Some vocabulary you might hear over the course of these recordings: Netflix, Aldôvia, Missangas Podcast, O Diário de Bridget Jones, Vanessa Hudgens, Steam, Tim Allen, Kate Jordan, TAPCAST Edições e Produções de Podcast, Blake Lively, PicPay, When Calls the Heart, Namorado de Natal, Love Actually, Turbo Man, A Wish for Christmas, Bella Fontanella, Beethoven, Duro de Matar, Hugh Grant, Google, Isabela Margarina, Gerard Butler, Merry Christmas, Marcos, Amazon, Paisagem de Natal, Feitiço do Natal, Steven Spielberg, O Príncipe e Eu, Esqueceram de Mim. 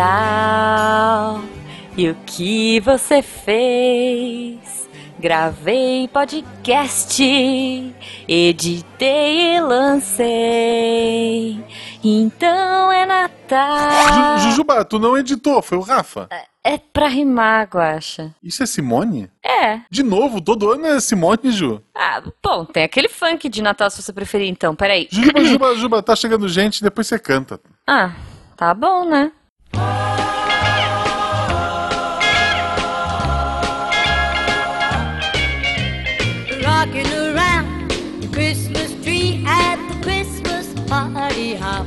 Natal. E o que você fez? Gravei podcast, editei e lancei. Então é Natal. Jujuba, tu não editou, foi o Rafa. É pra rimar, guaxa. Isso é Simone? É. De novo, todo ano é Simone, Ju. Ah, bom, tem aquele funk de Natal se você preferir, então, peraí. Juba, tá chegando gente, depois você canta. Ah, tá bom, né? Rocking around the Christmas tree at the Christmas party hop.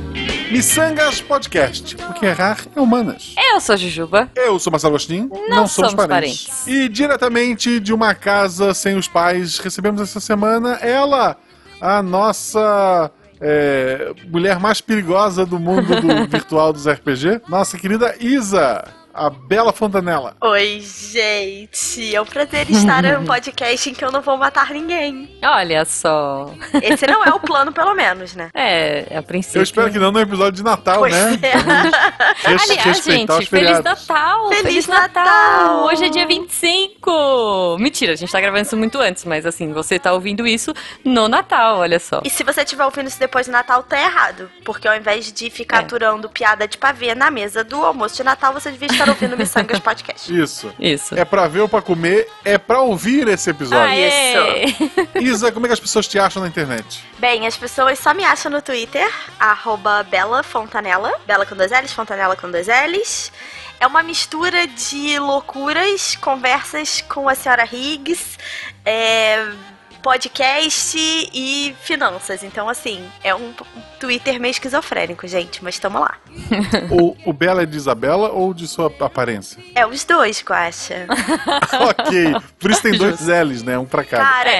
Missangas Podcast, porque errar é humanas. Eu sou a Jujuba. Eu sou o Marcelo Agostinho. Não somos parentes. E diretamente de uma casa sem os pais, recebemos essa semana ela, a nossa mulher mais perigosa do mundo do virtual dos RPG, nossa querida Isa. A Bella Fontanella. Oi, gente. É um prazer estar em um podcast em que eu não vou matar ninguém. Olha só. Esse não é o plano, pelo menos, né? É, a princípio. Eu espero que não no episódio de Natal, pois né? É. Aliás, gente, Feliz Natal. Feliz Natal. Hoje é dia 25. Mentira, a gente tá gravando isso muito antes, mas assim, você tá ouvindo isso no Natal, olha só. E se você estiver ouvindo isso depois do Natal, tá errado. Porque ao invés de ficar aturando piada de pavê na mesa do almoço de Natal, você devia estar ouvindo Missangas Podcast. Isso. É pra ver ou pra comer, é pra ouvir esse episódio. Ah, isso. Isa, como é que as pessoas te acham na internet? Bem, as pessoas só me acham no Twitter, @BellaFontanella, Bela com dois L's, Fontanella com dois L's. É uma mistura de loucuras, conversas com a senhora Higgs, podcast e finanças. Então, assim, é um Twitter meio esquizofrênico, gente, mas tamo lá. O Bela é de Isabela ou de sua aparência? É, os dois, Guaxa. Ok, por isso tem dois L's, né? Um pra cada. Cara,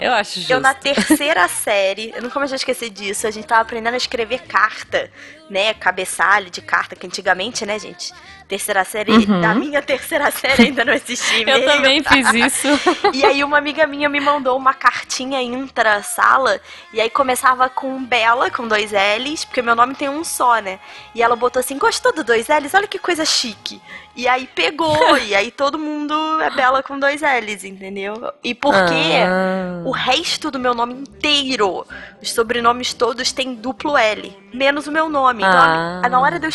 eu acho justo. Eu na terceira série, eu nunca mais vou esquecer disso, a gente tava aprendendo a escrever carta, né? Cabeçalho de carta, que antigamente, né, gente? Terceira série, da minha terceira série ainda não existia. Eu também fiz isso. E aí uma amiga minha me mandou uma cartinha intra-sala, e aí começava com Bela, com dois L's, porque meu nome tem um só, né? E ela botou assim, gostou do dois L's? Olha que coisa chique. E aí pegou, e aí todo mundo é Bela com dois L's, entendeu? E porque o resto do meu nome inteiro, os sobrenomes todos têm duplo L, menos o meu nome. Então, na hora de eu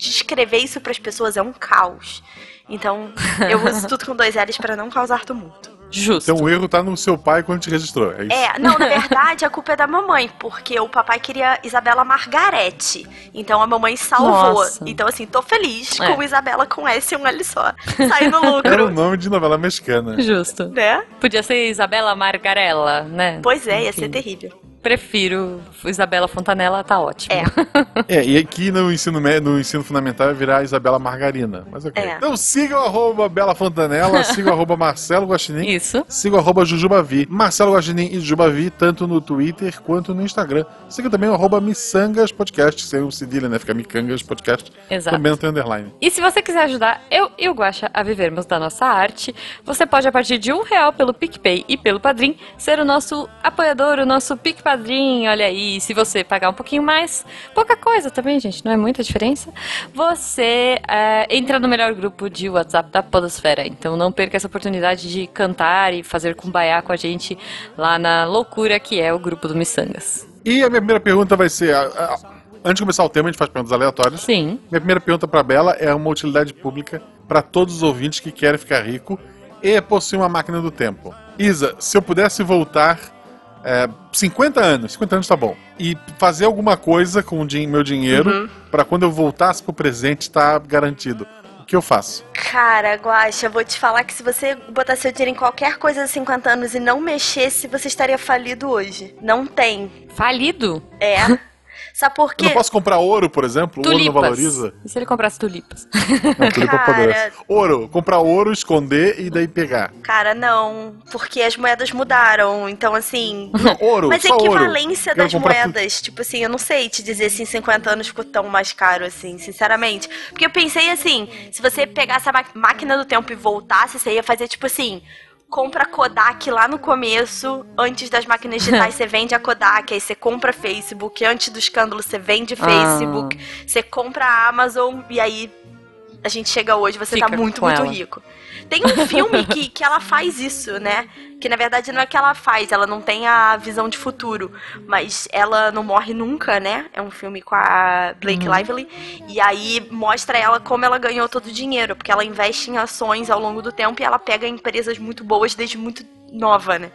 descrever isso para as pessoas é um caos. Então, eu uso tudo com dois L's para não causar tumulto. Justo. Então o erro tá no seu pai quando te registrou, é isso? Não, na verdade a culpa é da mamãe, porque o papai queria Isabela Margarete, então a mamãe salvou. Nossa. Então assim, tô feliz com Isabela com S e um L só, saindo no lucro. Era o nome de novela mexicana. Justo. Né? Podia ser Isabela Margarela, né? Pois é, ia ser terrível. Prefiro Isabela Fontanella, tá ótimo. E aqui no ensino fundamental é virar Isabela Margarina, mas ok. Então siga o @BelaFontanella, siga o @MarceloGuaxinim. Isso. Siga o @Jujubavi, Marcelo Guaxinim e Jujubavi, tanto no Twitter quanto no Instagram. Siga também o @MissangasPodcast, sem o cedilha, né? Fica Micangas Podcast. Exato. Também não tem underline. E se você quiser ajudar eu e o Guaxa a vivermos da nossa arte, você pode, a partir de R$1 pelo PicPay e pelo Padrim, ser o nosso apoiador, o nosso PicPay Padrinho, olha aí, se você pagar um pouquinho mais, pouca coisa também, gente, não é muita diferença, você entra no melhor grupo de WhatsApp da Podosfera, então não perca essa oportunidade de cantar e fazer cumbaiá com a gente lá na loucura que é o grupo do Missangas. E a minha primeira pergunta vai ser, antes de começar o tema, a gente faz perguntas aleatórias. Sim. Minha primeira pergunta pra Bela é uma utilidade pública para todos os ouvintes que querem ficar rico e possuem uma máquina do tempo. Isa, se eu pudesse voltar 50 anos tá bom. E fazer alguma coisa com o meu dinheiro pra quando eu voltasse pro presente tá garantido. O que eu faço? Cara, Guaxa, eu vou te falar que se você botar seu dinheiro em qualquer coisa de 50 anos e não mexesse, você estaria falido hoje. Não tem. Falido? Sabe por quê? Eu não posso comprar ouro, por exemplo? Tulipas. Ouro não valoriza? E se ele comprasse tulipas? Não, tulipa poderosa. Ouro. Comprar ouro, esconder e daí pegar. Cara, não. Porque as moedas mudaram. Então, assim... Não, ouro, mas a equivalência das moedas. Tipo assim, eu não sei te dizer se em 50 anos ficou tão mais caro, assim, sinceramente. Porque eu pensei assim, se você pegasse a máquina do tempo e voltasse, você ia fazer, tipo assim... Compra Kodak lá no começo, antes das máquinas digitais você vende a Kodak, aí você compra Facebook, antes do escândalo você vende Facebook, você compra a Amazon e aí a gente chega hoje, você tá muito, muito rico. Tem um filme que ela faz isso, né? Que na verdade não é que ela faz, ela não tem a visão de futuro, mas ela não morre nunca, né? É um filme com a Blake Lively, e aí mostra ela como ela ganhou todo o dinheiro, porque ela investe em ações ao longo do tempo e ela pega empresas muito boas desde muito nova, né?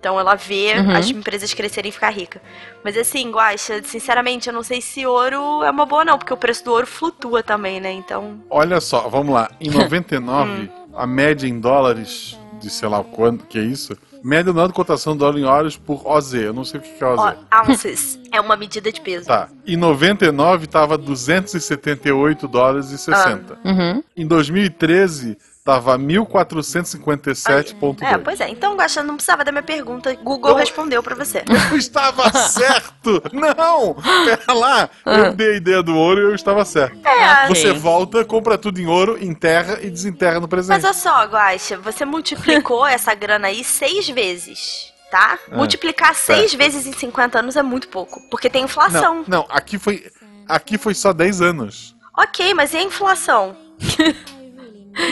Então ela vê as empresas crescerem e ficar rica. Mas assim, Guaxa, sinceramente, eu não sei se ouro é uma boa não, porque o preço do ouro flutua também, né? Então... Olha só, vamos lá. Em 99, a média em dólares de sei lá quanto, que é isso? Média anual de cotação do dólar em horas por OZ. Eu não sei o que é OZ. Ounces. É uma medida de peso. Tá. Em 99 tava $278,60. Em 2013... Tava 1.457,2. É, pois é. Então, Guaxa, não precisava da minha pergunta. Google respondeu pra você. Eu estava certo! Não! Pera lá! Eu dei a ideia do ouro e eu estava certo. É, você volta, compra tudo em ouro, enterra e desenterra no presente. Mas olha só, Guaxa, você multiplicou essa grana aí 6 vezes. Tá? Multiplicar 6 vezes em 50 anos é muito pouco. Porque tem inflação. Não, aqui foi só 10 anos. Ok, mas e a inflação?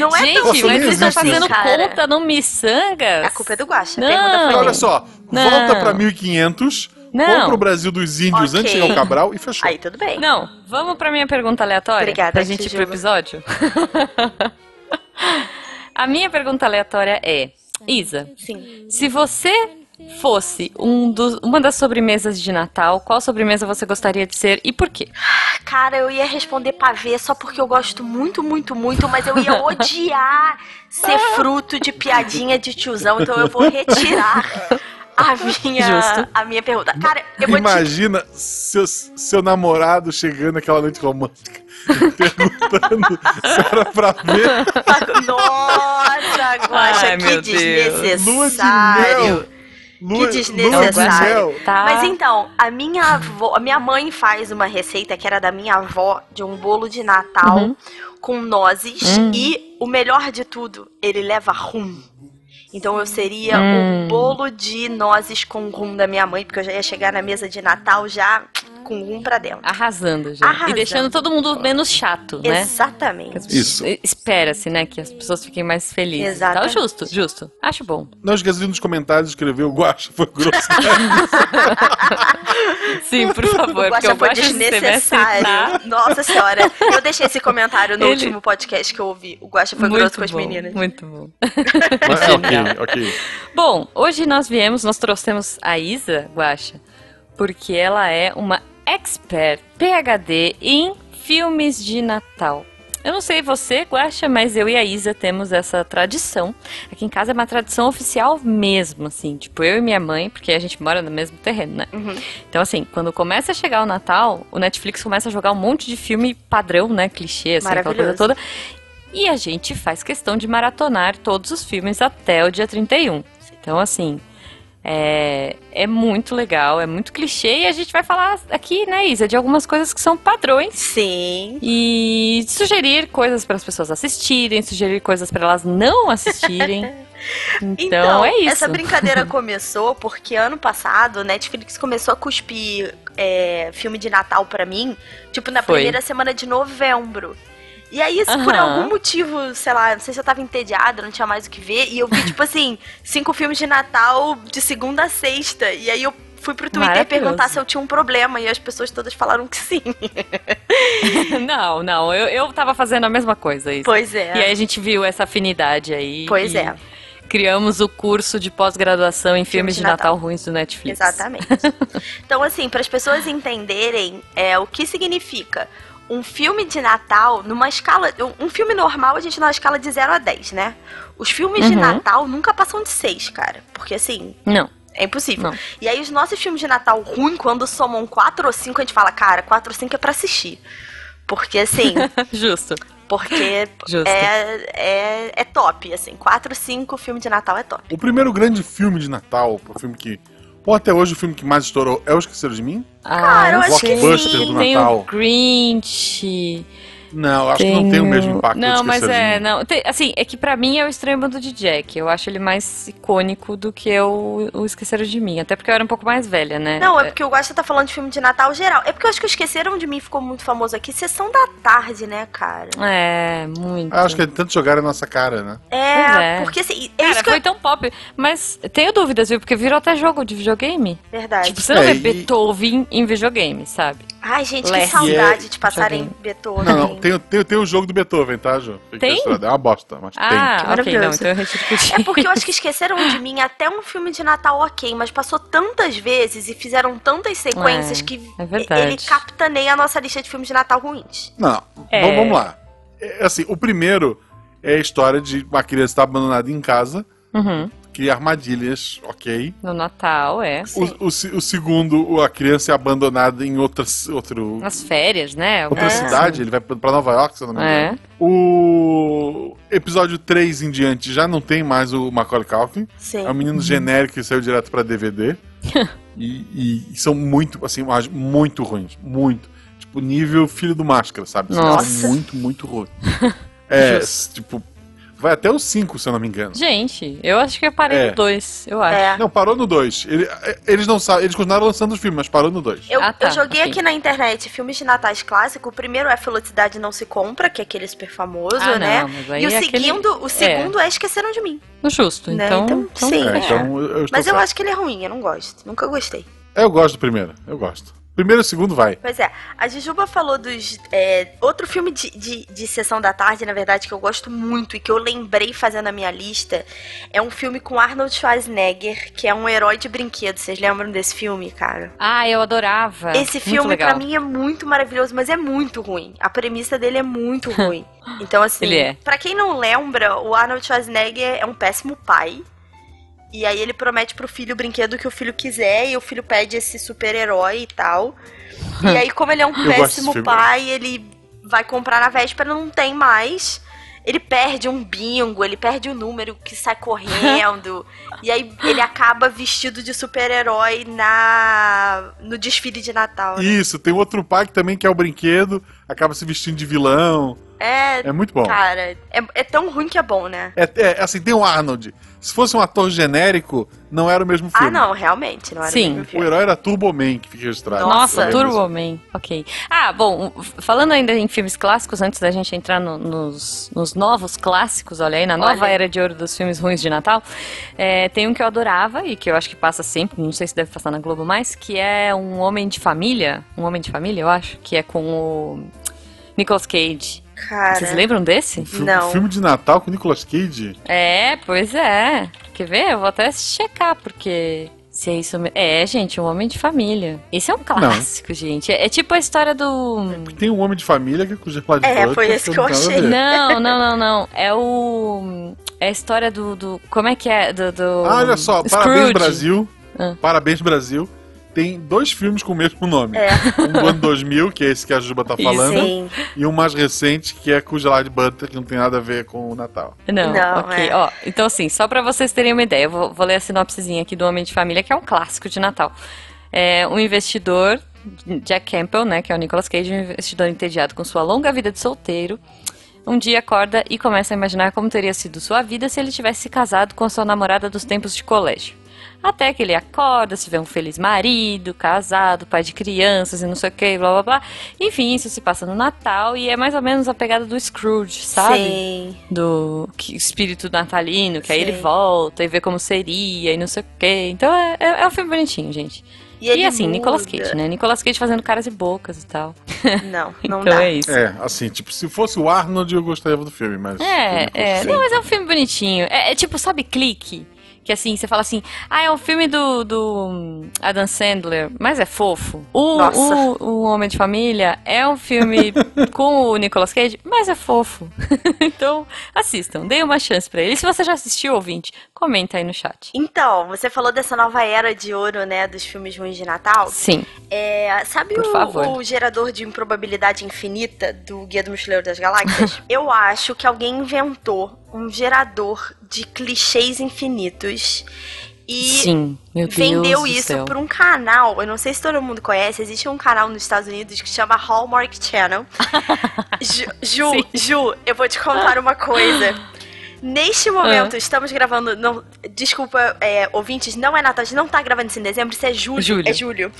Não é, gente, mas vocês estão fazendo conta, não me sangas. A culpa é do Guaxa. Não. Olha só, volta pra 1500, compra o Brasil dos Índios antes de chegar ao Cabral e fechou. Aí tudo bem. Não, vamos pra minha pergunta aleatória? Obrigada. Pra gente ir pro episódio? A minha pergunta aleatória é, Isa, sim, se você fosse uma das sobremesas de Natal, qual sobremesa você gostaria de ser e por quê? Cara, eu ia responder pavê só porque eu gosto muito, muito, muito, mas eu ia odiar ser fruto de piadinha de tiozão, então eu vou retirar a minha pergunta. Cara, eu vou imagina seu namorado chegando naquela noite romântica perguntando se era pra ver. Nossa, Guaxa, que desnecessário. Que desnecessário. Tá. Mas então, a minha mãe faz uma receita que era da minha avó, de um bolo de Natal com nozes e, o melhor de tudo, ele leva rum. Então eu seria o bolo de nozes com rum da minha mãe, porque eu já ia chegar na mesa de Natal já com rum pra dentro. Arrasando, já. E deixando todo mundo menos chato, né? Exatamente. Isso. Espera-se, né, que as pessoas fiquem mais felizes. Exatamente. Tá, justo. Acho bom. Não esqueça de nos comentários escrever o Guaxa foi grosso. Sim, por favor. O Guaxa foi desnecessário. Nossa senhora. Eu deixei esse comentário no último podcast que eu ouvi. O Guaxa foi grosso com as meninas. Muito bom. Mas é ok. Bom, hoje nós trouxemos a Isa, Guaxa, porque ela é uma expert PhD em filmes de Natal. Eu não sei você, Guaxa, mas eu e a Isa temos essa tradição. Aqui em casa é uma tradição oficial mesmo, assim. Tipo, eu e minha mãe, porque a gente mora no mesmo terreno, né? Então, assim, quando começa a chegar o Natal, o Netflix começa a jogar um monte de filme padrão, né? Clichê, assim, aquela coisa toda. E a gente faz questão de maratonar todos os filmes até o dia 31. Então, assim... É muito legal, é muito clichê e a gente vai falar aqui, né, Isa, de algumas coisas que são padrões. Sim. E sugerir coisas para as pessoas assistirem, sugerir coisas para elas não assistirem. Então, é isso. Essa brincadeira começou porque ano passado, Netflix começou a cuspir filme de Natal para mim, tipo na primeira semana de novembro. E aí, por algum motivo, sei lá, não sei se eu tava entediada, não tinha mais o que ver. E eu vi, tipo assim, 5 filmes de Natal de segunda a sexta. E aí eu fui pro Twitter perguntar se eu tinha um problema. E as pessoas todas falaram que sim. Não, eu tava fazendo a mesma coisa. Isso. Pois é. E aí a gente viu essa afinidade aí. Pois é. Criamos o curso de pós-graduação em filmes de Natal ruins do Netflix. Exatamente. Então, assim, para as pessoas entenderem o que significa... Um filme de Natal, numa escala... Um filme normal, a gente na escala de 0 a 10, né? Os filmes de Natal nunca passam de 6, cara. Porque, assim... Não. É impossível. Não. E aí, os nossos filmes de Natal ruim, quando somam 4 ou 5, a gente fala, cara, 4 ou 5 é pra assistir. Porque, assim... Justo. Porque é top, assim. 4 ou 5, filme de Natal é top. O primeiro grande filme de Natal, o filme que... Ou até hoje o filme que mais estourou é O Esqueceram de Mim? Cara, eu acho que sim. Blockbuster do Natal. Tem o Grinch, Não, acho que não tem o mesmo impacto. Não, mas é, não. Tem, assim, é que pra mim é o Estranho Mundo de Jack. Eu acho ele mais icônico do que o Esqueceram de Mim. Até porque eu era um pouco mais velha, né? Não, é porque eu gosto de estar falando de filme de Natal geral. É porque eu acho que o Esqueceram de Mim ficou muito famoso aqui. Sessão da Tarde, né, cara? É, muito. Ah, acho que é tanto jogar a nossa cara, né? É, porque assim... É, cara, isso que foi tão pop. Mas tenho dúvidas, viu? Porque virou até jogo de videogame. Verdade. Tipo, você não vê Beethoven em videogame, sabe? Ai, gente, que saudade de passarem Beethoven. Não, tem o jogo do Beethoven, tá, Ju? Tem? É uma bosta, mas tem. Ah, ok, não, então eu retiro o que eu tinha. É porque eu acho que Esqueceram de Mim até um filme de Natal, ok, mas passou tantas vezes e fizeram tantas sequências que ele capitaneia a nossa lista de filmes de Natal ruins. Não, vamos lá. Assim, o primeiro é a história de uma criança que tá abandonada em casa, que armadilhas, ok. No Natal, é. O segundo, a criança é abandonada em nas férias, né? Outra cidade, ele vai pra Nova York, se eu não me engano. O episódio 3 em diante já não tem mais o Macaulay Culkin. Sim. É um menino genérico que saiu direto pra DVD. e são muito, assim, muito ruins. Muito. Tipo, nível Filho do Máscara, sabe? Nossa. Muito, muito ruim. É, tipo... Vai até o 5, se eu não me engano. Gente, eu acho que eu parei no 2, eu acho. É. Não, parou no 2. Eles não sabem, eles continuaram lançando os filmes, mas parou no 2. Eu joguei aqui na internet filmes de Natais clássico. O primeiro é Felicidade Não Se Compra, que é aquele super famoso, né? Não, mas aí e o segundo é Esqueceram de Mim. No justo, né? Então sim. Então mas eu acho que ele é ruim, eu não gosto. Nunca gostei. Eu gosto do primeiro, eu gosto. Primeiro e segundo vai. Pois é. A Jujuba falou dos... outro filme de Sessão da Tarde, na verdade, que eu gosto muito e que eu lembrei fazendo a minha lista, é um filme com Arnold Schwarzenegger, que é um herói de brinquedo. Vocês lembram desse filme, cara? Ah, eu adorava. Esse filme, pra mim, é muito maravilhoso, mas é muito ruim. A premissa dele é muito ruim. Então, assim... Ele é. Pra quem não lembra, o Arnold Schwarzenegger é um péssimo pai. E aí ele promete pro filho o brinquedo que o filho quiser, e o filho pede esse super-herói e tal. E aí, como ele é um péssimo pai, ele vai comprar na véspera, não tem mais. Ele perde um bingo, ele perde um número que sai correndo. E aí ele acaba vestido de super-herói no desfile de Natal. Né? Isso, tem outro pai que também quer o brinquedo, acaba se vestindo de vilão. É muito bom. Cara, é tão ruim que é bom, né? Assim, tem o Arnold. Se fosse um ator genérico, não era o mesmo filme. Ah, não, realmente, não era o mesmo filme. O herói era Turbo Man, que fica registrado. Nossa, Turbo Man, ok. Ah, bom, falando ainda em filmes clássicos, antes da gente entrar nos novos clássicos, olha aí, na nova era de ouro dos filmes ruins de Natal, tem um que eu adorava e que eu acho que passa sempre, não sei se deve passar na Globo mais, que é Um Homem de Família, eu acho, que é com o Nicolas Cage. Cara. Vocês lembram desse? Não. Um filme de Natal com Nicolas Cage? É, pois é. Quer ver? Eu vou até checar, porque... Se é isso mesmo. É, gente, Um Homem de Família. Esse é um clássico, gente. É tipo a história do... Tem Um Homem de Família que é com o Gerard Butler. É, foi esse que eu achei. Não. É o... É a história do... Como é que é? Ah, olha só. Scrooge. Parabéns, Brasil. Ah. Parabéns, Brasil. Tem dois filmes com o mesmo nome. Um do ano 2000, que é esse que a Juba tá falando. Sim. E um mais recente, que é com o Gerard Butler, que não tem nada a ver com o Natal. Não ok. Ó, então, assim, só pra vocês terem uma ideia, eu vou ler a sinopsezinha aqui do Homem de Família, que é um clássico de Natal. Um investidor, Jack Campbell, né, que é o Nicolas Cage, um investidor entediado com sua longa vida de solteiro, um dia acorda e começa a imaginar como teria sido sua vida se ele tivesse se casado com a sua namorada dos tempos de colégio. Até que ele acorda, se vê um feliz marido, casado, pai de crianças e não sei o que, blá blá blá. Enfim, isso se passa no Natal e é mais ou menos a pegada do Scrooge, sabe? Sim. Do espírito natalino, que aí ele volta e vê como seria e não sei o que. Então é um filme bonitinho, gente. E assim, muda. Nicolas Cage, né? Nicolas Cage fazendo caras e bocas e tal. Não então dá. É isso. É, assim, tipo, se fosse o Arnold eu gostaria do filme, mas... Não, mas é um filme bonitinho. É tipo, sabe, Clique? Que assim, você fala assim, é um filme do Adam Sandler, mas é fofo. O Homem de Família é um filme com o Nicolas Cage, mas é fofo. Então, assistam, deem uma chance pra ele. E se você já assistiu, ouvinte, comenta aí no chat. Então, você falou dessa nova era de ouro, né, dos filmes ruins de Natal? Sim. Sabe o gerador de improbabilidade infinita do Guia do Mochileiro das Galáxias? Eu acho que alguém inventou um gerador de clichês infinitos E sim, meu Deus, vendeu isso para um canal, eu não sei se todo mundo conhece, existe um canal nos Estados Unidos que chama Hallmark Channel. Ju, eu vou te contar uma coisa. Neste momento, estamos gravando, não, desculpa, ouvintes, não é Natal, a gente não tá gravando isso em dezembro, isso é julho. É julho.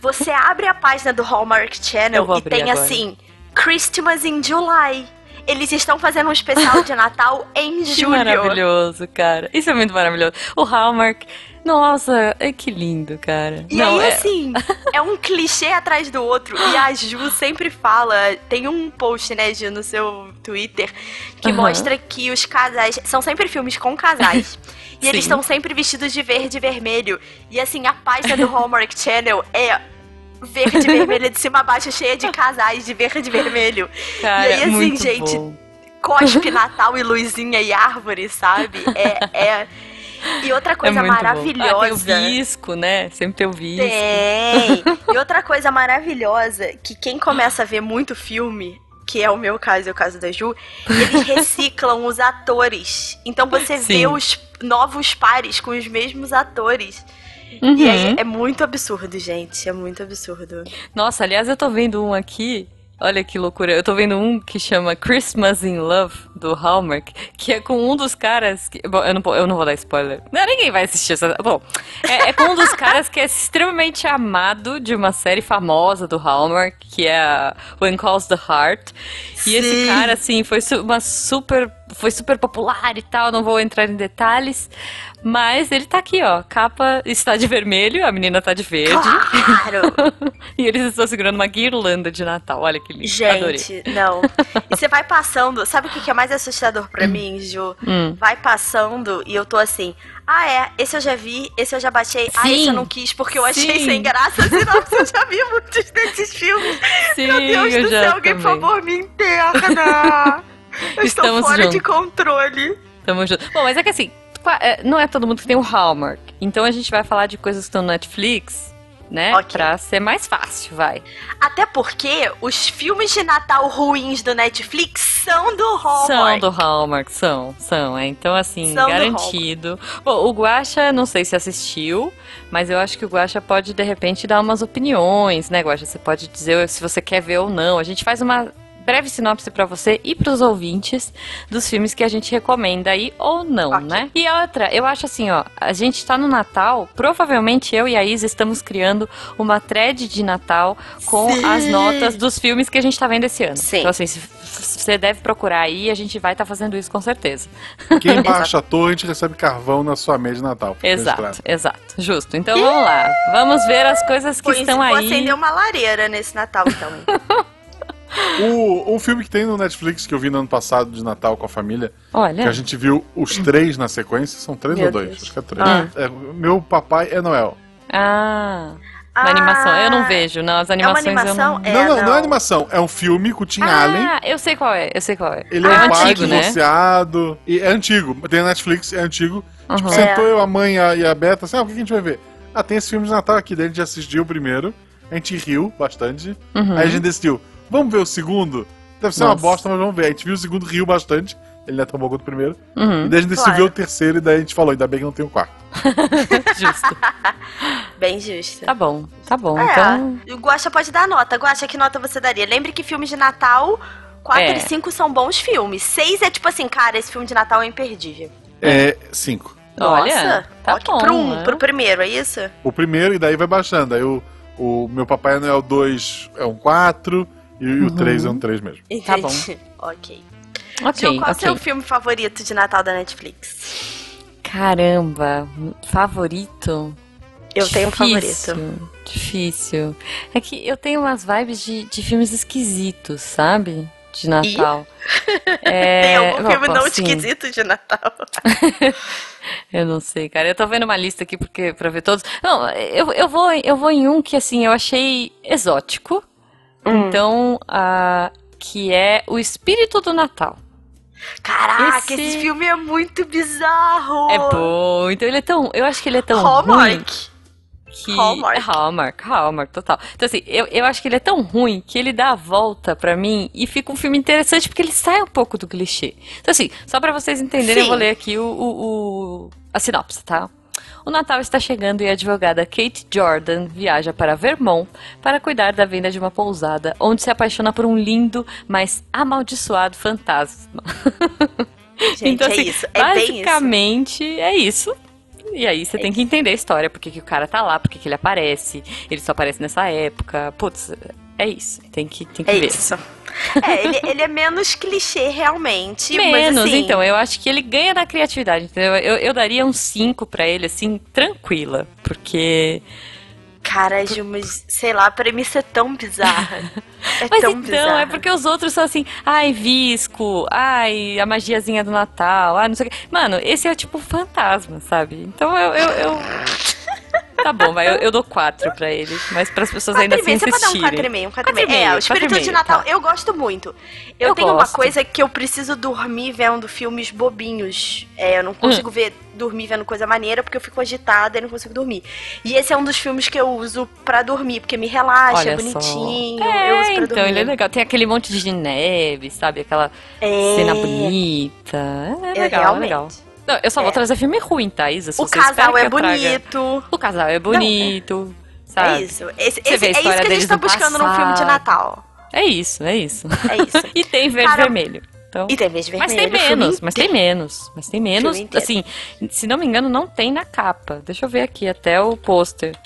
Você abre a página do Hallmark Channel e tem agora, assim, Christmas in July. Eles estão fazendo um especial de Natal em julho. Maravilhoso, cara. Isso é muito maravilhoso. O Hallmark, nossa, que lindo, cara. E não, aí, assim, é um clichê atrás do outro. E a Ju sempre fala, tem um post, né, Ju, no seu Twitter, que mostra que os casais, são sempre filmes com casais. E eles estão sempre vestidos de verde e vermelho. E assim, a página do Hallmark Channel é... verde e vermelho, de cima a baixo, cheia de casais de verde e vermelho. Cara, e aí, assim, gente, bom. Cospe, Natal e luzinha e árvore, sabe? E outra coisa maravilhosa... Tem o visco, né? Sempre tem o visco. Tem! E outra coisa maravilhosa, que quem começa a ver muito filme, que é o meu caso e o caso da Ju, eles reciclam os atores. Então você vê os novos pares com os mesmos atores. E aí, é muito absurdo, gente, é muito absurdo. Nossa, aliás, eu tô vendo um aqui, olha que loucura, eu tô vendo um que chama Christmas in Love, do Hallmark, que é com um dos caras que... Bom, eu não vou dar spoiler, não, ninguém vai assistir essa... Bom, é com um dos caras que é extremamente amado de uma série famosa do Hallmark, que é When Calls the Heart. E esse cara, assim, foi super popular e tal, não vou entrar em detalhes, mas ele tá aqui, ó, capa está de vermelho, a menina tá de verde. Claro! E eles estão segurando uma guirlanda de Natal, olha que lindo, gente, adorei. Não, e você vai passando, sabe o que é mais assustador pra mim, Ju? Vai passando e eu tô assim, esse eu já vi, esse eu já baixei, esse eu não quis porque eu achei sem graça, senão eu já vi muitos desses filmes. Sim, meu Deus do céu, alguém, por favor, me interna! Eu estou fora de controle. Estamos juntos. Bom, mas é que assim, não é todo mundo que tem o Hallmark. Então a gente vai falar de coisas que estão no Netflix, né? Okay. Pra ser mais fácil, vai. Até porque os filmes de Natal ruins do Netflix são do Hallmark. São do Hallmark. É. Então, assim, são garantido. Bom, o Guaxa, não sei se assistiu, mas eu acho que o Guaxa pode, de repente, dar umas opiniões, né, Guaxa? Você pode dizer se você quer ver ou não. A gente faz uma breve sinopse pra você e pros ouvintes dos filmes que a gente recomenda aí ou não, né? E outra, eu acho assim, ó, a gente tá no Natal, provavelmente eu e a Isa estamos criando uma thread de Natal com as notas dos filmes que a gente tá vendo esse ano. Sim. Então assim, você deve procurar aí, a gente vai estar fazendo isso com certeza. Quem baixa a torrent recebe carvão na sua mesa de Natal. Exato, justo. Então vamos lá, vamos ver as coisas que estão aí. Eu vou acender uma lareira nesse Natal, então. O filme que tem no Netflix que eu vi no ano passado de Natal com a família, olha, que a gente viu os três na sequência, são três ou dois? Deus. Acho que é três. Meu Papai é Noel. Na animação, eu não vejo, não, as animações é uma animação? Eu não... Não é animação, é um filme com o Tim Allen. Eu sei qual é. Ele é um pai divorciado, né? É antigo, tem na Netflix, é antigo. Tipo, sentou eu, a mãe e a Beta, assim, o que a gente vai ver? Tem esse filme de Natal aqui, daí a gente assistiu o primeiro, a gente riu bastante, aí a gente decidiu, vamos ver o segundo? Deve ser uma bosta, mas vamos ver. A gente viu o segundo, riu bastante. Ele não é tão bom quanto o primeiro. E daí a gente decidiu o terceiro e daí a gente falou, ainda bem que não tem o quarto. Justo. Bem justo. Tá bom. Então... O Guaxa pode dar nota. Guaxa, que nota você daria? Lembre que filmes de Natal, 4 e 5 são bons filmes. 6 é tipo assim, cara, esse filme de Natal é imperdível. 5. Olha, tá bom. Pro primeiro, é isso? O primeiro e daí vai baixando. Aí o Meu Papai Noel 2 é um 4... E o 3 é um 3 mesmo. Entendi. Tá bom. Ok. Então, qual é o seu filme favorito de Natal da Netflix? Caramba, favorito? Eu tenho um favorito. Difícil. É que eu tenho umas vibes de filmes esquisitos, sabe? De Natal. Tem algum filme não esquisito de Natal? Eu não sei, cara. Eu tô vendo uma lista aqui pra ver todos. Não, eu vou em um que, assim, eu achei exótico. Então, que é O Espírito do Natal. Caraca, esse filme é muito bizarro. É bom. Então ele é tão, eu acho que ele é tão ruim que... Hallmark, total. Então assim, eu acho que ele é tão ruim que ele dá a volta pra mim e fica um filme interessante porque ele sai um pouco do clichê. Então assim, só pra vocês entenderem, eu vou ler aqui a sinopse, tá? O Natal está chegando e a advogada Kate Jordan viaja para Vermont para cuidar da venda de uma pousada, onde se apaixona por um lindo, mas amaldiçoado fantasma. Gente, então, assim, é isso. Basicamente, é isso. E aí você tem que entender a história, porque que o cara tá lá, porque que ele aparece, ele só aparece nessa época, putz, é isso, tem que ver. Isso. É, ele é menos clichê realmente. Menos, mas, assim... então, eu acho que ele ganha na criatividade, entendeu? Eu daria um 5 pra ele, assim, tranquila, porque... Cara, sei lá, a premissa é tão bizarra. Mas tão então, bizarra. É porque os outros são assim, ai, visco, ai, a magiazinha do Natal, ai, não sei o quê. Mano, esse é tipo fantasma, sabe? Então eu... Tá bom, mas eu dou 4 pra ele, mas pras pessoas ainda assim insistirem. Você pode dar um 4,5. É, o espírito de Natal, tá. Eu gosto muito. Eu tenho uma coisa que eu preciso dormir vendo filmes bobinhos. É, eu não consigo dormir vendo coisa maneira, porque eu fico agitada e não consigo dormir. E esse é um dos filmes que eu uso pra dormir, porque me relaxa, olha, é bonitinho. É, eu uso pra dormir. Ele é legal. Tem aquele monte de neve, sabe? Aquela cena bonita. É legal, realmente. É legal. Não, eu só vou trazer filme ruim, tá, Isa? O casal é bonito. O casal é bonito, sabe? É isso. É isso que a gente tá buscando num filme de Natal. É isso. E tem verde e vermelho. Então... E tem verde e vermelho. Mas tem menos. Assim, se não me engano, não tem na capa. Deixa eu ver aqui até o pôster.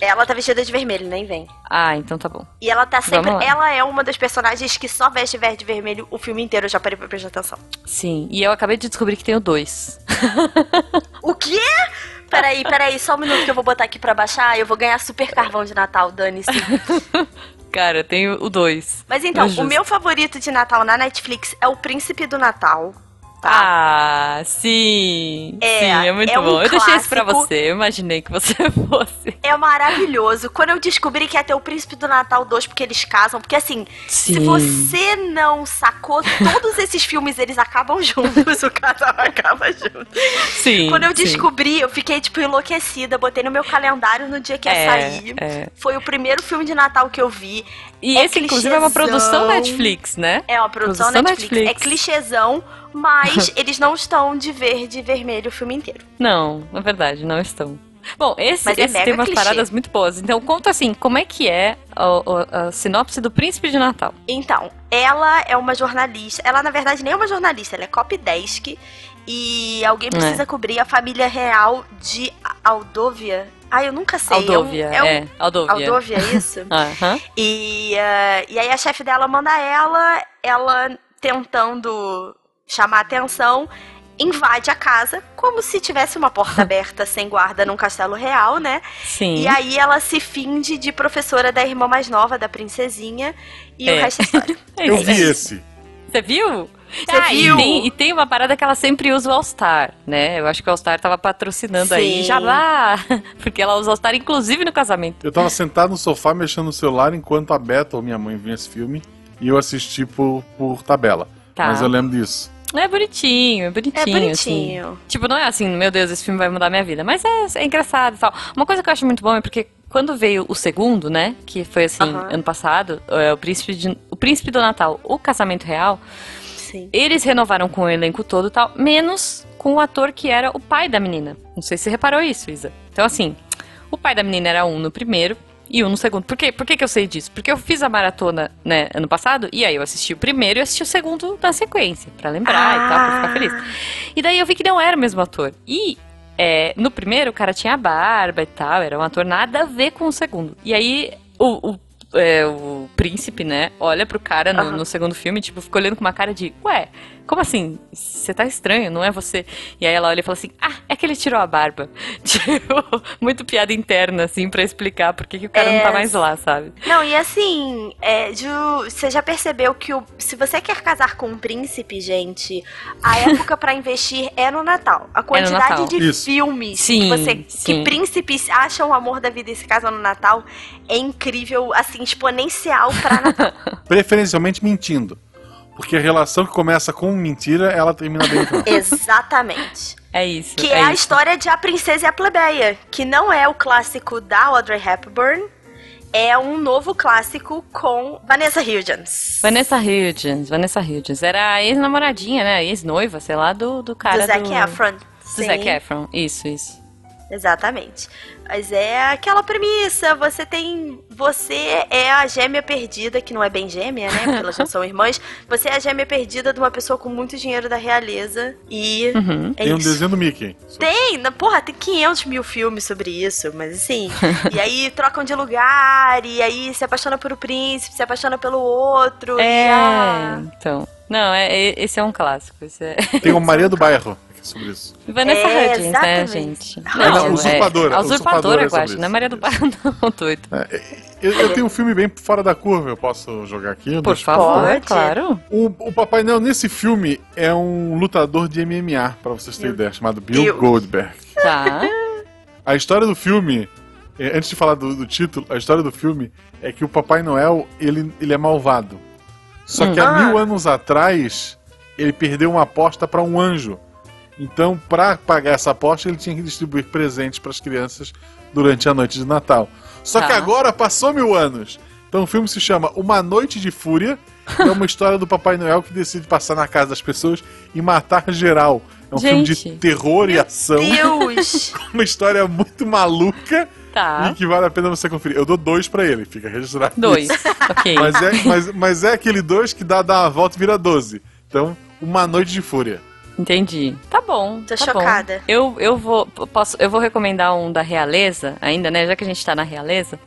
Ela tá vestida de vermelho, nem vem. Ah, então tá bom. E ela tá sempre... Ela é uma das personagens que só veste verde e vermelho o filme inteiro. Eu já parei pra prestar atenção. Sim, e eu acabei de descobrir que tem o 2. O quê? Peraí, só um minuto que eu vou botar aqui pra baixar. Eu vou ganhar super carvão de Natal, dane-se. Cara, tem o 2. Mas então, o meu favorito de Natal na Netflix é O Príncipe do Natal. Tá. Ah, sim. É muito bom. Eu deixei isso pra você, eu imaginei que você fosse. É maravilhoso. Quando eu descobri que ia ter o Príncipe do Natal 2, porque eles casam, porque assim, se você não sacou, todos esses filmes, eles acabam juntos, o casal acaba junto. Sim. Quando eu descobri, eu fiquei tipo enlouquecida, botei no meu calendário no dia que ia sair. É. Foi o primeiro filme de Natal que eu vi. E esse, inclusive, é uma produção Netflix, né? É uma produção Netflix. É clichêzão, mas eles não estão de verde e vermelho o filme inteiro. Não, na verdade, não estão. Bom, esse tem umas paradas muito boas. Então, conta assim, como é que é a sinopse do Príncipe de Natal? Então, ela é uma jornalista. Ela, na verdade, nem é uma jornalista. Ela é copydesk. E alguém precisa cobrir a família real de Aldôvia. Ah, eu nunca sei. Aldôvia, é isso? Uhum. E aí a chefe dela manda ela tentando chamar atenção, invade a casa, como se tivesse uma porta aberta sem guarda num castelo real, né? Sim. E aí ela se finge de professora da irmã mais nova, da princesinha, e o resto é história. Eu vi esse. Você viu? Você viu? E tem uma parada que ela sempre usa o All Star, né? Eu acho que o All Star tava patrocinando aí, já lá, porque ela usa o All Star inclusive no casamento. Eu tava sentado no sofá mexendo no celular enquanto a Beta, minha mãe, via esse filme e eu assisti por tabela. Tá. Mas eu lembro disso. É bonitinho. Assim. Tipo, não é assim, meu Deus, esse filme vai mudar minha vida. Mas é engraçado e tal. Uma coisa que eu acho muito bom é porque quando veio o segundo, né? Que foi assim, ano passado, o Príncipe do Natal, o Casamento Real. Sim. Eles renovaram com o elenco todo e tal, menos com o ator que era o pai da menina. Não sei se você reparou isso, Isa. Então, assim, o pai da menina era um no primeiro e um no segundo. Por que eu sei disso? Porque eu fiz a maratona, né, ano passado, e aí eu assisti o primeiro e assisti o segundo na sequência, pra lembrar e tal, pra ficar feliz. E daí eu vi que não era o mesmo ator. E no primeiro o cara tinha barba e tal, era um ator nada a ver com o segundo. E aí o príncipe, né, olha pro cara no segundo filme, tipo, fica olhando com uma cara de, ué, como assim? Você tá estranho, não é você? E aí ela olha e fala assim, é que ele tirou a barba. Tipo, muito piada interna, assim, pra explicar por que o cara não tá mais lá, sabe? Não, e assim, você já percebeu que se você quer casar com um príncipe, gente, a época pra investir é no Natal. A quantidade de filmes que príncipes acham o amor da vida e se casam no Natal é incrível, assim, exponencial pra Natal. Preferencialmente mentindo. Porque a relação que começa com mentira, ela termina bem. Exatamente. É isso. Que é a história de A Princesa e a Plebeia, que não é o clássico da Audrey Hepburn, é um novo clássico com Vanessa Hudgens. Era a ex-namoradinha, né? Ex-noiva, sei lá, do cara do Zac Efron. Isso. Exatamente. Mas é aquela premissa, você é a gêmea perdida, que não é bem gêmea, né? Porque elas já são irmãs. Você é a gêmea perdida de uma pessoa com muito dinheiro da realeza e... Uhum. É tem isso. Um desenho do Mickey. Tem! Porra, tem 500 mil filmes sobre isso, mas assim... E aí trocam de lugar, e aí se apaixona por um príncipe, se apaixona pelo outro. É, então... Não, esse é um clássico. Tem o Maria do Bairro. Sobre isso. Vanessa Hudgens, né, gente? Não, usurpadora. A usurpadora, eu acho. Não é Maria do Bairro, não, doido. Eu tenho um filme bem fora da curva, eu posso jogar aqui? Por favor, é claro. O Papai Noel, nesse filme, é um lutador de MMA, pra vocês terem ideia, chamado Bill Goldberg. Tá. A história do filme, antes de falar do título, a história do filme é que o Papai Noel, ele é malvado. Só que há 1000 anos atrás, ele perdeu uma aposta pra um anjo. Então, para pagar essa aposta, ele tinha que distribuir presentes para as crianças durante a noite de Natal. Só que agora passou 1000 anos. Então o filme se chama Uma Noite de Fúria. É uma história do Papai Noel que decide passar na casa das pessoas e matar geral. É um filme de terror e ação. Meu Deus! Uma história muito maluca. Tá. E que vale a pena você conferir. Eu dou 2 pra ele, fica registrado. 2, ok. Mas é aquele 2 que dá uma volta e vira 12. Então, Uma Noite de Fúria. Entendi. Tá bom. Tô chocada. Bom. Eu vou recomendar um da realeza ainda, né? Já que a gente tá na realeza,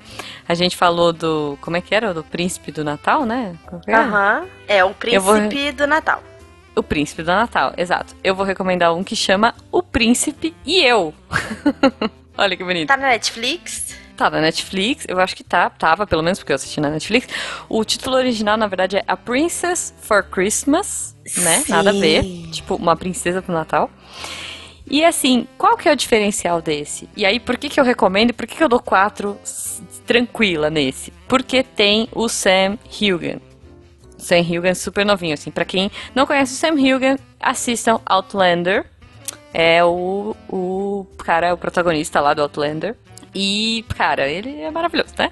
a gente falou do... Como é que era? Do Príncipe do Natal, né? Aham. É o Príncipe do Natal. O Príncipe do Natal, exato. Eu vou recomendar um que chama O Príncipe e Eu. Olha que bonito. Tá na Netflix? Tá na Netflix. Eu acho que tava, pelo menos porque eu assisti na Netflix. O título original, na verdade, é A Princess for Christmas, né? Sim. Nada a ver. Tipo, uma princesa pro Natal. E assim, qual que é o diferencial desse? E aí, por que que eu recomendo e por que que eu dou 4 tranquila nesse? Porque tem o Sam Heughan. Sam Heughan super novinho, assim. Pra quem não conhece o Sam Heughan, assistam Outlander. É o cara, o protagonista lá do Outlander. E, cara, ele é maravilhoso, né?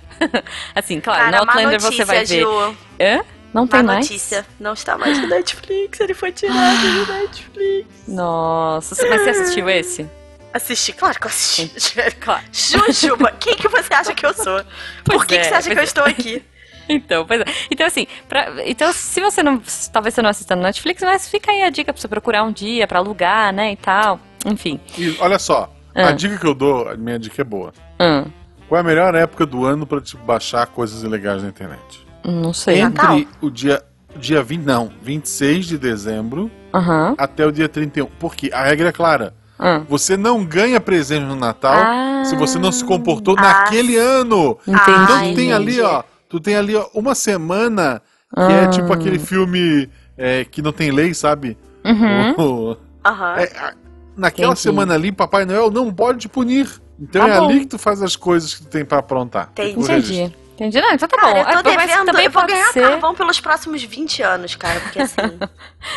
Assim, claro, cara, no Outlander notícia, você vai ver... Ju. Hã? Não tem mais? Notícia. Não está mais no Netflix, ele foi tirado do Netflix. Nossa, mas você assistiu esse? Assisti, claro que eu assisti. Claro. Jujuba, quem que você acha que eu sou? Por que você acha que eu estou aqui? Então, pois é. Então, assim, então, se você não... Talvez você não assista no Netflix, mas fica aí a dica pra você procurar um dia, pra alugar, né, e tal. Enfim. E olha só, a dica que eu dou, a minha dica é boa. Qual é a melhor época do ano pra te baixar coisas ilegais na internet? Não sei. Entre Natal? O dia 20, não, 26 de dezembro até o dia 31. Porque a regra é clara. Você não ganha presente no Natal se você não se comportou naquele ano. Entendi. Então tu tem ali, ó, uma semana que é tipo aquele filme que não tem lei, sabe? Naquela semana ali, Papai Noel não pode te punir. Então é ali que tu faz as coisas que tu tem pra aprontar. Entendi. Não, então tá bom. Eu tô devendo, também eu vou ganhar carvão pelos próximos 20 anos, cara, porque assim...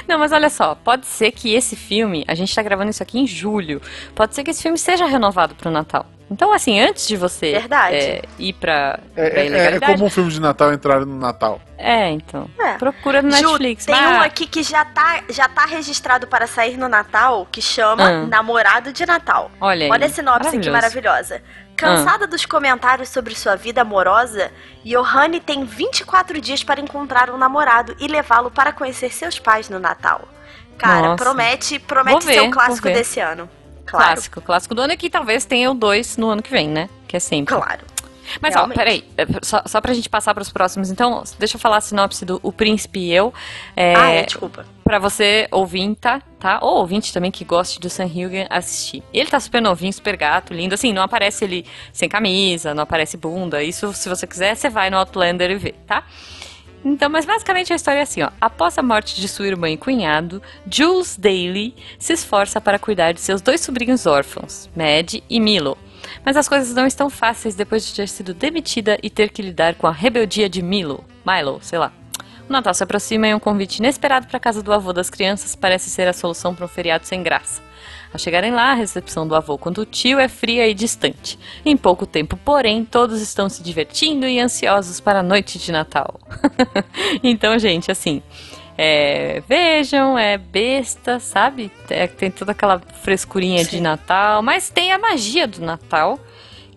Não, mas olha só, pode ser que esse filme, a gente tá gravando isso aqui em julho, pode ser que esse filme seja renovado pro Natal. Então, assim, antes de você ir pra ilegalidade... É como um filme de Natal entrar no Natal. É, então. É. Procura no Netflix. Tem um aqui que já tá registrado para sair no Natal, que chama Namorado de Natal. Olha a sinopse aqui maravilhosa. Cansada dos comentários sobre sua vida amorosa, Johanne tem 24 dias para encontrar um namorado e levá-lo para conhecer seus pais no Natal. Cara, nossa. Promete ser o clássico desse ano. Claro. Clássico do ano, que talvez tenha o 2 no ano que vem, né? Que é sempre. Claro. Mas, realmente. Ó, peraí, só pra gente passar pros próximos, então, deixa eu falar a sinopse do O Príncipe e Eu. Desculpa. Pra você, ouvinta, tá? Ou ouvinte também que goste do Sam Heughan, assistir. Ele tá super novinho, super gato, lindo, assim, não aparece ele sem camisa, não aparece bunda, isso, se você quiser, você vai no Outlander e vê, tá? Então, mas basicamente a história é assim, ó. Após a morte de sua irmã e cunhado, Jules Daly se esforça para cuidar de seus 2 sobrinhos órfãos, Mad e Milo. Mas as coisas não estão fáceis depois de ter sido demitida e ter que lidar com a rebeldia de Milo, sei lá. O Natal se aproxima e um convite inesperado para a casa do avô das crianças parece ser a solução para um feriado sem graça. Ao chegarem lá, a recepção do avô quanto o tio é fria e distante. Em pouco tempo, porém, todos estão se divertindo e ansiosos para a noite de Natal. Então, gente, assim, vejam, é besta, sabe? Tem toda aquela frescurinha de Natal, mas tem a magia do Natal,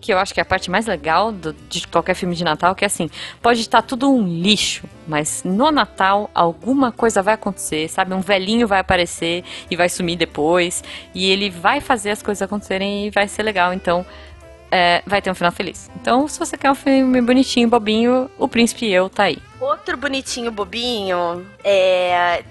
que eu acho que é a parte mais legal de qualquer filme de Natal, que é assim, pode estar tudo um lixo, mas no Natal alguma coisa vai acontecer, sabe? Um velhinho vai aparecer e vai sumir depois, e ele vai fazer as coisas acontecerem e vai ser legal, então vai ter um final feliz. Então, se você quer um filme bonitinho, bobinho, O Príncipe e Eu tá aí. Outro bonitinho, bobinho,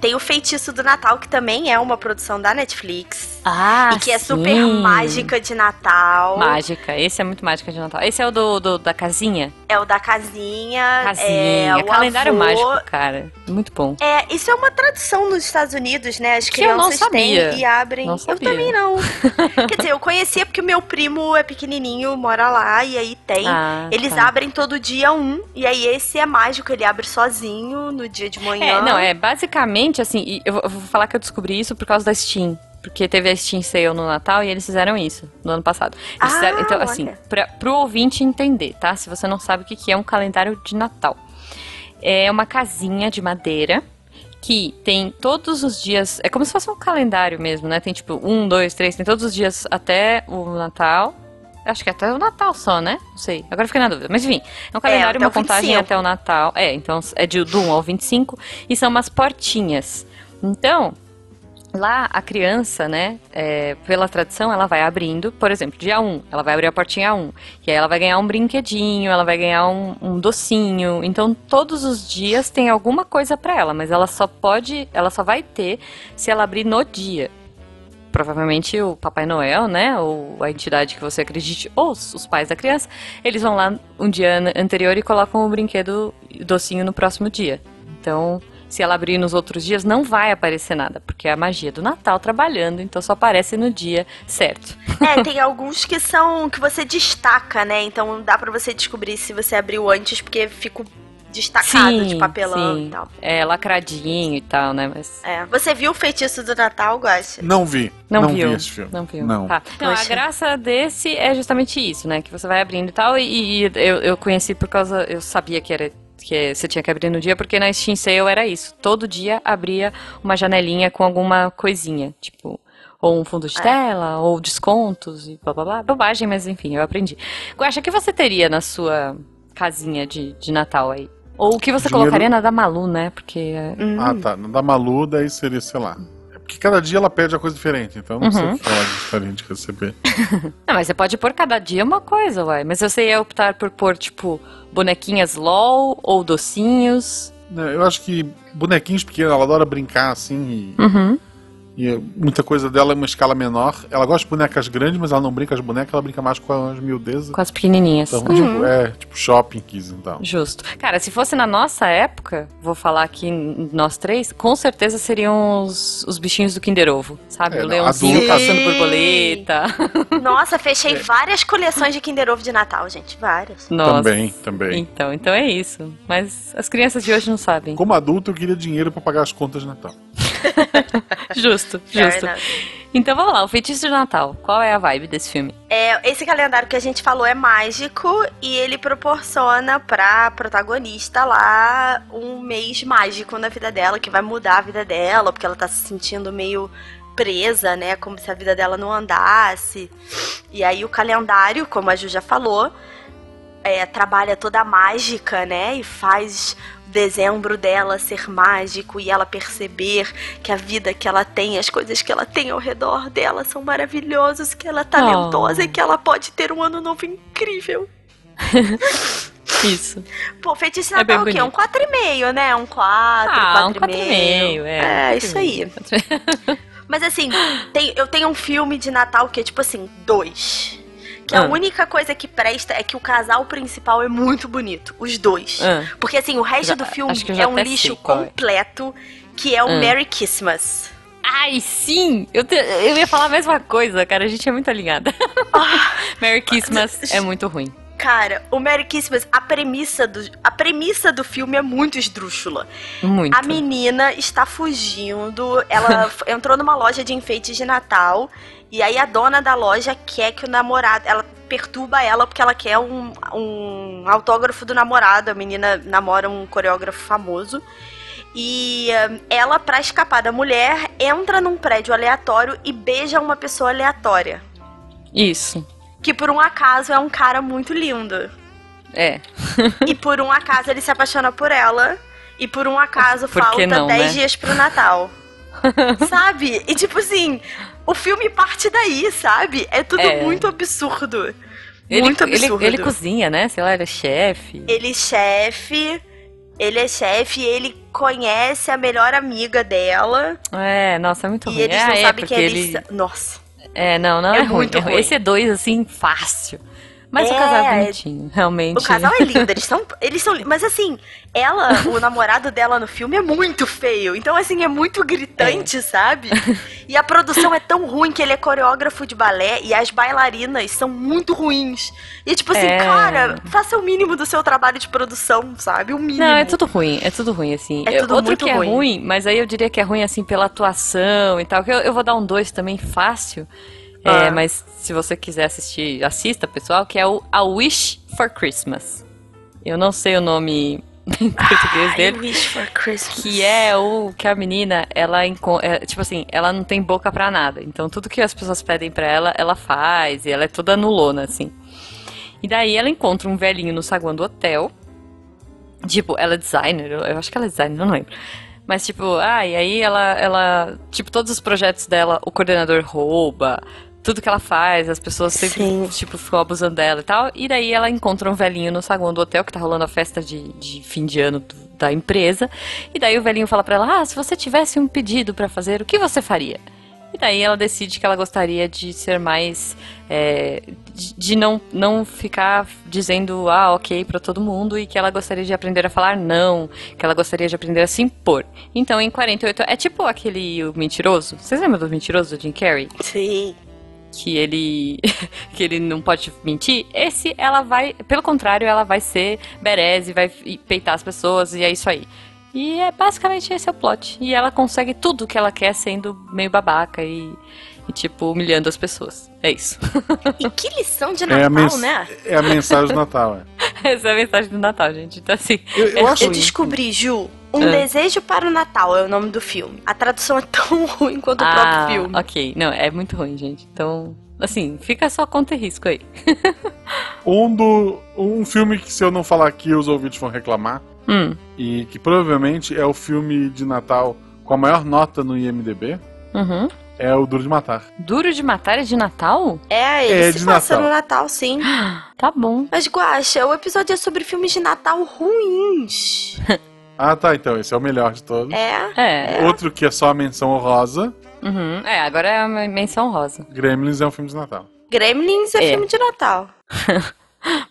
tem o Feitiço do Natal, que também é uma produção da Netflix. Ah, e que é super mágica de Natal. Mágica, esse é muito mágica de Natal. Esse é o da casinha? É o da casinha. Casinha, calendário mágico, cara. Muito bom. É, isso é uma tradição nos Estados Unidos, né? As crianças têm e abrem. Não sabia. Eu também não. Quer dizer, eu conhecia porque o meu primo é pequenininho, mora lá, e aí tem. Ah, eles abrem todo dia e aí esse é mágico, ele abre sozinho no dia de manhã. Basicamente, assim, eu vou falar que eu descobri isso por causa da Steam. Porque teve a Steam Sale no Natal e eles fizeram isso no ano passado. Então, assim, pro ouvinte entender, tá? Se você não sabe o que é um calendário de Natal. É uma casinha de madeira que tem todos os dias... É como se fosse um calendário mesmo, né? Tem tipo 1, 2, 3, tem todos os dias até o Natal... Acho que é até o Natal só, né? Não sei. Agora fiquei na dúvida. Mas enfim, é um calendário, uma contagem 25. Até o Natal. Então é do 1 ao 25. E são umas portinhas. Então, lá a criança, né? Pela tradição, ela vai abrindo. Por exemplo, dia 1, ela vai abrir a portinha 1. E aí ela vai ganhar um brinquedinho, ela vai ganhar um docinho. Então, todos os dias tem alguma coisa pra ela. Mas ela só vai ter se ela abrir no dia. Provavelmente o Papai Noel, né, ou a entidade que você acredite, ou os pais da criança, eles vão lá um dia anterior e colocam o brinquedo docinho no próximo dia. Então, se ela abrir nos outros dias, não vai aparecer nada, porque é a magia do Natal trabalhando, então só aparece no dia certo. Tem alguns que são, que você destaca, né, então dá pra você descobrir se você abriu antes, porque fica... destacado, sim, de papelão e tal. Lacradinho e tal, né? Mas... Você viu o Feitiço do Natal, Guaxa? Não vi. Não vi esse filme. Não viu. Não. Tá. Então, a graça desse é justamente isso, né? Que você vai abrindo e tal, e eu conheci por causa... Eu sabia que era... que você tinha que abrir no dia, porque na Steam Sale era isso. Todo dia abria uma janelinha com alguma coisinha, tipo... Ou um fundo de tela, ou descontos e blá blá blá. Bobagem, mas enfim, eu aprendi. Guaxa, o que você teria na sua casinha de Natal aí? Ou o que você colocaria na da Malu, né? Porque... Na da Malu, daí seria, sei lá. É porque cada dia ela pede a coisa diferente, então não sei o que ela gostaria de receber. Não, mas você pode pôr cada dia uma coisa, uai. Mas você ia optar por pôr, tipo, bonequinhas LOL ou docinhos? Eu acho que bonequinhos, porque ela adora brincar, assim, e... E muita coisa dela é uma escala menor. Ela gosta de bonecas grandes, mas ela não brinca as bonecas, ela brinca mais com as miudezas. Com as pequenininhas. Então, tipo shopping kids e tal. Justo. Cara, se fosse na nossa época, vou falar aqui nós três, com certeza seriam os bichinhos do Kinder Ovo, sabe? O leãozinho caçando borboleta. Nossa, fechei várias coleções de Kinder Ovo de Natal, gente. Várias. Nossa. Também. Então é isso. Mas as crianças de hoje não sabem. Como adulto, eu queria dinheiro pra pagar as contas de Natal. Justo. Então vamos lá, o Feitiço de Natal. Qual é a vibe desse filme? Esse calendário que a gente falou é mágico e ele proporciona pra protagonista lá um mês mágico na vida dela, que vai mudar a vida dela, porque ela tá se sentindo meio presa, né? Como se a vida dela não andasse. E aí o calendário, como a Ju já falou, trabalha toda a mágica, né? E faz... dezembro dela ser mágico e ela perceber que a vida que ela tem, as coisas que ela tem ao redor dela são maravilhosas, que ela é talentosa e que ela pode ter um ano novo incrível. Isso. Pô, Feitiço de Natal é o quê? Um 4,5, né? Um 4, 4,5. Isso aí. Mas assim, eu tenho um filme de Natal que é tipo assim, 2. Que a única coisa que presta é que o casal principal é muito bonito. Os dois. Porque assim, o resto do filme é um lixo completo, que é o Merry Christmas. Ai, sim! Eu ia falar a mesma coisa, cara. A gente é muito alinhada. Merry Christmas é muito ruim. Cara, o Merry Christmas, a premissa do filme é muito esdrúxula. Muito. A menina está fugindo, ela entrou numa loja de enfeites de Natal... E aí a dona da loja quer que o namorado... Ela perturba ela porque ela quer um autógrafo do namorado. A menina namora um coreógrafo famoso. E ela, pra escapar da mulher, entra num prédio aleatório e beija uma pessoa aleatória. Isso. Que por um acaso é um cara muito lindo. É. E por um acaso ele se apaixona por ela. E por um acaso falta 10 dias pro Natal. Sabe? E tipo assim, o filme parte daí, sabe? É tudo muito absurdo. Ele cozinha, né? Sei lá, ele é chefe. Ele é chefe e ele conhece a melhor amiga dela. É, nossa, é muito ruim. E eles não sabem quem eles... Nossa. É, não é ruim. Muito ruim. Esse é dois, assim, fácil. Mas o casal é bonitinho, realmente. O casal é lindo, eles são... Mas assim, ela, o namorado dela no filme é muito feio. Então, assim, é muito gritante, sabe? E a produção é tão ruim que ele é coreógrafo de balé e as bailarinas são muito ruins. E tipo assim, cara, faça o mínimo do seu trabalho de produção, sabe? O mínimo. Não, é tudo ruim, assim. É tudo outro muito que ruim. É ruim, mas aí eu diria que é ruim, assim, pela atuação e tal. Eu vou dar um 2 também, fácil. É, mas se você quiser assistir, assista, pessoal, que é o A Wish for Christmas. Eu não sei o nome em português dele. A Wish for Christmas. Que é o que a menina, ela tipo assim, ela não tem boca pra nada. Então tudo que as pessoas pedem pra ela, ela faz. E ela é toda nulona, assim. E daí ela encontra um velhinho no saguão do hotel. Tipo, ela é designer, eu acho que ela é designer, não lembro. Mas, tipo, e aí ela tipo, todos os projetos dela, o coordenador rouba. Tudo que ela faz, as pessoas sempre, tipo, ficam abusando dela e tal. E daí ela encontra um velhinho no saguão do hotel, que tá rolando a festa de fim de ano da empresa. E daí o velhinho fala pra ela, se você tivesse um pedido pra fazer, o que você faria? E daí ela decide que ela gostaria de ser mais... de não ficar dizendo, ok pra todo mundo. E que ela gostaria de aprender a falar não. Que ela gostaria de aprender a se impor. Então, em 48... É tipo aquele o mentiroso. Vocês lembram do mentiroso, do Jim Carrey? Sim. Que ele não pode mentir. Ela vai... Pelo contrário, ela vai ser bereze, vai peitar as pessoas, e é isso aí. E é basicamente esse é o plot. E ela consegue tudo que ela quer sendo meio babaca e tipo, humilhando as pessoas. É isso. E que lição de Natal, né? É a mensagem do Natal, Essa é a mensagem do Natal, gente. Então, assim... Eu descobri, Ju... Um Desejo para o Natal é o nome do filme. A tradução é tão ruim quanto o próprio filme. Ok. Não, é muito ruim, gente. Então, assim, fica só conta e risco aí. Um filme que, se eu não falar aqui, os ouvintes vão reclamar. E que provavelmente é o filme de Natal com a maior nota no IMDB. Uhum. É o Duro de Matar. Duro de Matar é de Natal? Ele se passa no Natal, sim. Tá bom. Mas, Guaxa, o episódio é sobre filmes de Natal ruins. Tá, então, esse é o melhor de todos. Outro que é só a menção honrosa. Uhum, agora é a menção honrosa. Gremlins é um filme de Natal. Gremlins é filme de Natal.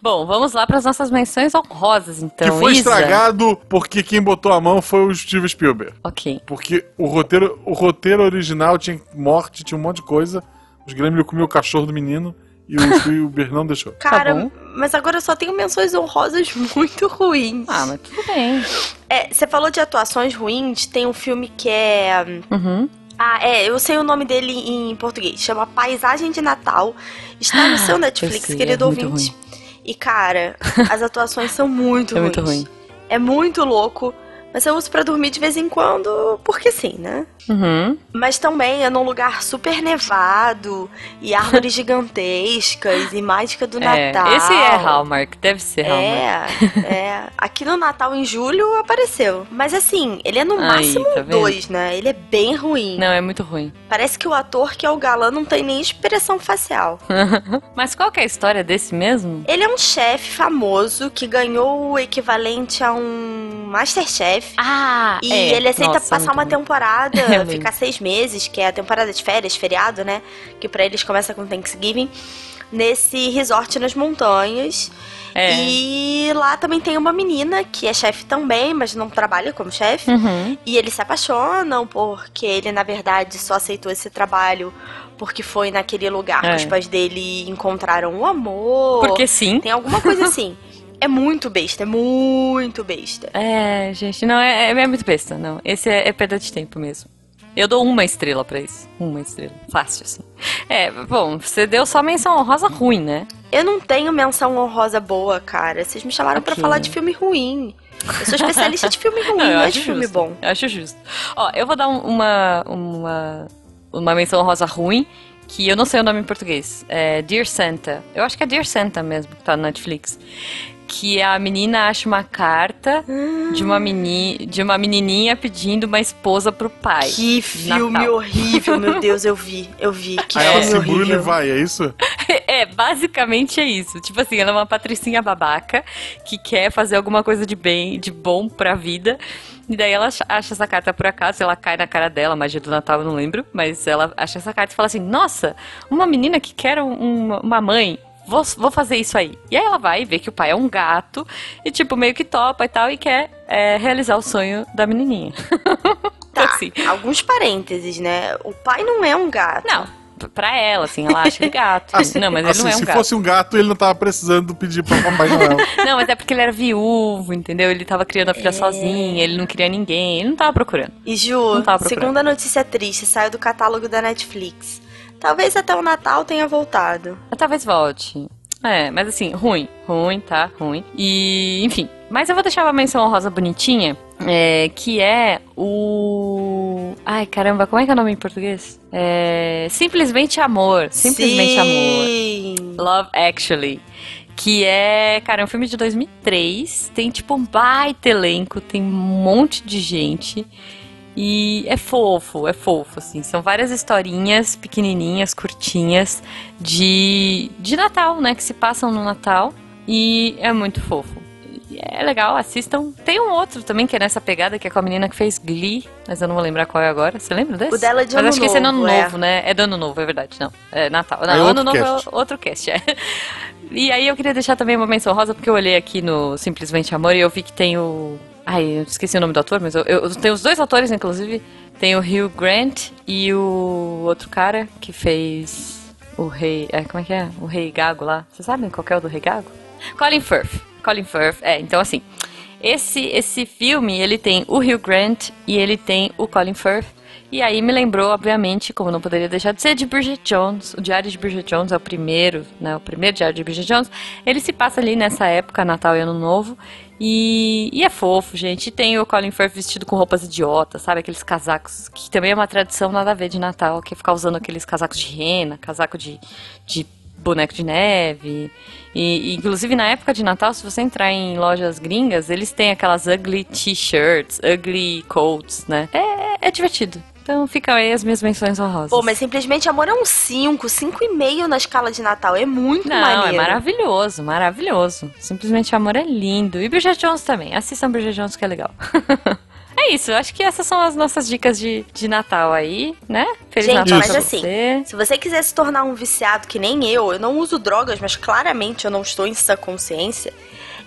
Bom, vamos lá para as nossas menções honrosas, então. Que foi estragado porque quem botou a mão foi o Steven Spielberg. Ok. Porque o roteiro original tinha morte, tinha um monte de coisa. Os Gremlins comiam o cachorro do menino. E o Spielberg não deixou. Cara, tá, mas agora eu só tenho menções honrosas muito ruins. Mas tudo bem. Você falou de atuações ruins, tem um filme que é... Uhum. Eu sei o nome dele em português. Chama Paisagem de Natal. Está no seu Netflix, querido ouvinte. Ruim. E, cara, as atuações são muito ruins. É muito ruim. É muito louco. Mas eu uso pra dormir de vez em quando, porque sim, né? Uhum. Mas também é num lugar super nevado, e árvores gigantescas, e mágica do Natal. Esse é Hallmark, deve ser Hallmark. Aqui no Natal, em julho, apareceu. Mas assim, ele é no máximo 2, né? Ele é bem ruim. Não, é muito ruim. Parece que o ator, que é o galã, não tem nem expressão facial. Mas qual que é a história desse mesmo? Ele é um chefe famoso que ganhou o equivalente a um Masterchef. E ele aceita passar uma temporada, ficar 6 meses, que é a temporada de férias, feriado, né? Que pra eles começa com Thanksgiving, nesse resort nas montanhas. E lá também tem uma menina que é chefe também, mas não trabalha como chefe. Uhum. E eles se apaixonam porque ele, na verdade, só aceitou esse trabalho porque foi naquele lugar que os pais dele encontraram o amor. Porque sim. Tem alguma coisa assim. É muito besta, gente, não, é muito besta, não. Esse é perda de tempo mesmo. Eu dou 1 estrela pra isso. 1 estrela, fácil, assim. Bom, você deu só menção honrosa ruim, né? Eu não tenho menção honrosa boa, cara. Vocês me chamaram pra falar de filme ruim. Eu sou especialista de filme ruim, não é de filme justo, bom. Eu acho justo. Ó, eu vou dar uma menção honrosa ruim, que eu não sei o nome em português. É Dear Santa. Eu acho que é Dear Santa mesmo, que tá no Netflix. Que a menina acha uma carta de uma menininha pedindo uma esposa pro pai. Que filme Natal. Horrível, meu Deus, eu vi. Que aí filme ela se burla e vai, é isso? É, basicamente é isso. Tipo assim, ela é uma patricinha babaca que quer fazer alguma coisa de bem, de bom pra vida. E daí ela acha essa carta por acaso, ela cai na cara dela, magia do Natal, eu não lembro. Mas ela acha essa carta e fala assim, nossa, uma menina que quer uma mãe. Vou fazer isso aí. E aí ela vai ver que o pai é um gato e tipo, meio que topa e tal e quer realizar o sonho da menininha. Tá, assim. Alguns parênteses, né? O pai não é um gato. Não. Pra ela, assim, ela acha que é gato. Assim, não, mas assim, ele não é um gato. Se fosse um gato, ele não tava precisando pedir pra Papai Noel. Não, mas é porque ele era viúvo, entendeu? Ele tava criando a filha sozinho, ele não queria ninguém, ele não tava procurando. E Ju, segunda notícia triste, saiu do catálogo da Netflix. Talvez até o Natal tenha voltado. Talvez volte. É, mas assim, ruim, tá? Ruim. E, enfim. Mas eu vou deixar uma menção honrosa bonitinha, que é o... Ai, caramba, como é que é o nome em português? É... Simplesmente Amor. Simplesmente Amor. Love Actually. Que é, cara, é um filme de 2003. Tem, tipo, um baita elenco. Tem um monte de gente. E é fofo, assim. São várias historinhas pequenininhas, curtinhas, de Natal, né? Que se passam no Natal. E é muito fofo. E é legal, assistam. Tem um outro também que é nessa pegada, que é com a menina que fez Glee. Mas eu não vou lembrar qual é agora. Você lembra desse? O dela é de ano novo. Mas acho que esse é ano novo, né? É do ano novo, é verdade. Não, é Natal. Não, é ano novo cast. É outro cast, é. E aí eu queria deixar também uma menção rosa, porque eu olhei aqui no Simplesmente Amor e eu vi que tem o... Ai, eu esqueci o nome do ator, mas eu tenho os dois atores, inclusive. Tem o Hugh Grant e o outro cara que fez o Rei... como é que é? O Rei Gago lá. Vocês sabem qual é o do Rei Gago? Colin Firth. É, então assim, esse filme, ele tem o Hugh Grant e ele tem o Colin Firth. E aí me lembrou, obviamente, como não poderia deixar de ser, de Bridget Jones. O Diário de Bridget Jones é o primeiro, né? O primeiro Diário de Bridget Jones. Ele se passa ali nessa época, Natal e Ano Novo. E é fofo, gente. E tem o Colin Firth vestido com roupas idiotas, sabe? Aqueles casacos, que também é uma tradição nada a ver de Natal, que é ficar usando aqueles casacos de rena, casaco de boneco de neve. E, inclusive, na época de Natal, se você entrar em lojas gringas, eles têm aquelas ugly t-shirts, ugly coats, né? É divertido. Então fica aí as minhas menções honrosas. Pô, mas Simplesmente Amor é um 5,5 na escala de Natal. É muito maneiro. Não, é maravilhoso, maravilhoso. Simplesmente Amor é lindo. E Bridget Jones também. Assistam Bridget Jones que é legal. É isso, acho que essas são as nossas dicas de Natal aí, né? Feliz Natal pra você. Gente, mas assim, se você quiser se tornar um viciado que nem eu não uso drogas, mas claramente eu não estou em sã consciência,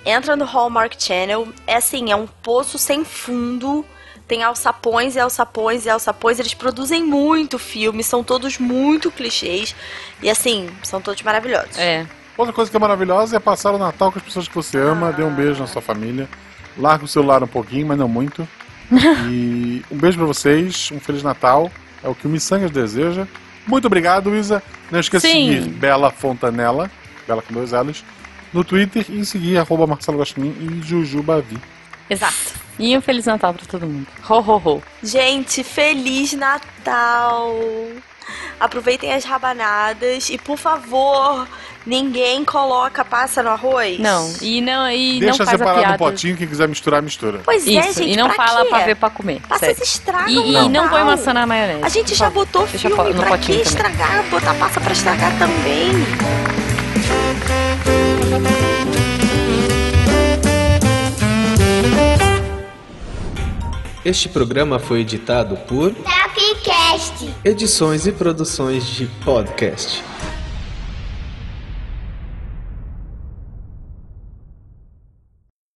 entra no Hallmark Channel. É assim, é um poço sem fundo. Tem alçapões, eles produzem muito filme, são todos muito clichês e assim, são todos maravilhosos. É. Outra coisa que é maravilhosa é passar o Natal com as pessoas que você ama, dê um beijo na sua família, larga o celular um pouquinho, mas não muito. E um beijo pra vocês, um Feliz Natal, é o que o Missangas deseja. Muito obrigado, Isa. Não esqueça de seguir Bella Fontanella, Bella com 2 L's, no Twitter e seguir @Marcelo Agostinho e Jujubavi. Exato. E um Feliz Natal pra todo mundo. Ho, ho, ho. Gente, Feliz Natal! Aproveitem as rabanadas e, por favor, ninguém coloca passa no arroz. Não, e deixa não faz a piada. Deixa separado no potinho, quem quiser misturar, mistura. Pois isso, é, gente, e não fala quê? Pra ver, pra comer. Passas estragam o Natal. E não põe maçã na maionese. A gente já botou filme, pra que estragar? Botar passa pra estragar também. Este programa foi editado por Tapcast. Edições e produções de podcast.